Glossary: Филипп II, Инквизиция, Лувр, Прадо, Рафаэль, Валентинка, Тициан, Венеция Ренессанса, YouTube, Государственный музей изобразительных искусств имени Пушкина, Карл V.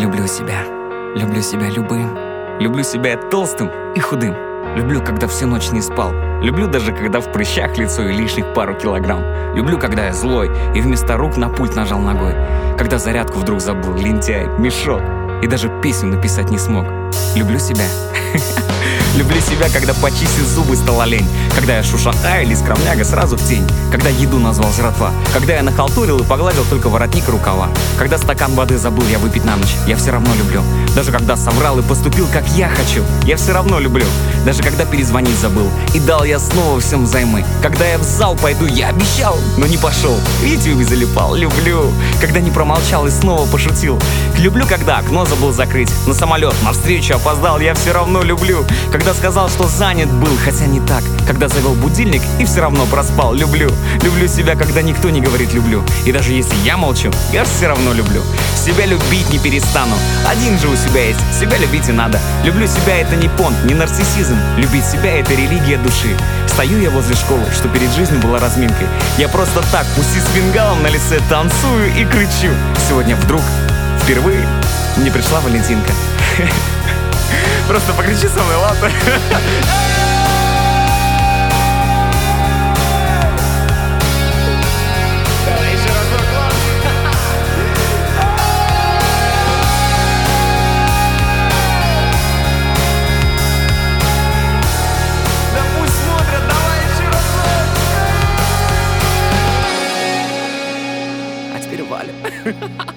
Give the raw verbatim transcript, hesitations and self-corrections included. Люблю себя. Люблю себя любым. Люблю себя толстым и худым. Люблю, когда всю ночь не спал. Люблю даже, когда в прыщах лицо и лишних пару килограмм. Люблю, когда я злой и вместо рук на пульт нажал ногой. Когда зарядку вдруг забыл, лентяй, мешок. И даже песню написать не смог. Люблю себя. Люблю себя, когда почистил зубы стала лень. Когда я шушаха или скромняга сразу в тень. Когда еду назвал жратва. Когда я нахалтурил и погладил только воротник рукава. Когда стакан воды забыл я выпить на ночь. Я все равно люблю. Даже когда соврал и поступил, как я хочу. Я все равно люблю. Даже когда перезвонить забыл. И дал я снова всем взаймы. Когда я в зал пойду, я обещал, но не пошел. В YouTube залипал. Люблю. Когда не промолчал и снова пошутил. Люблю, когда окно забыл закрыть. На самолет, на встречу опоздал. Я все равно люблю. Когда сказал, что занят был, хотя не так. Когда завел будильник и все равно проспал. Люблю. Люблю себя, когда никто не говорит «люблю». И даже если я молчу, я же все равно люблю. Себя любить не перестану. Один же у себя есть. Себя любить и надо. Люблю себя — это не понт, не нарциссизм. Любить себя — это религия души. Стою я возле школы, что перед жизнью была разминкой. Я просто так, пусти с фингалом на лице, танцую и кричу. Сегодня вдруг, впервые, мне пришла Валентинка. Просто покричи со мной, ладно? Ha ha ha.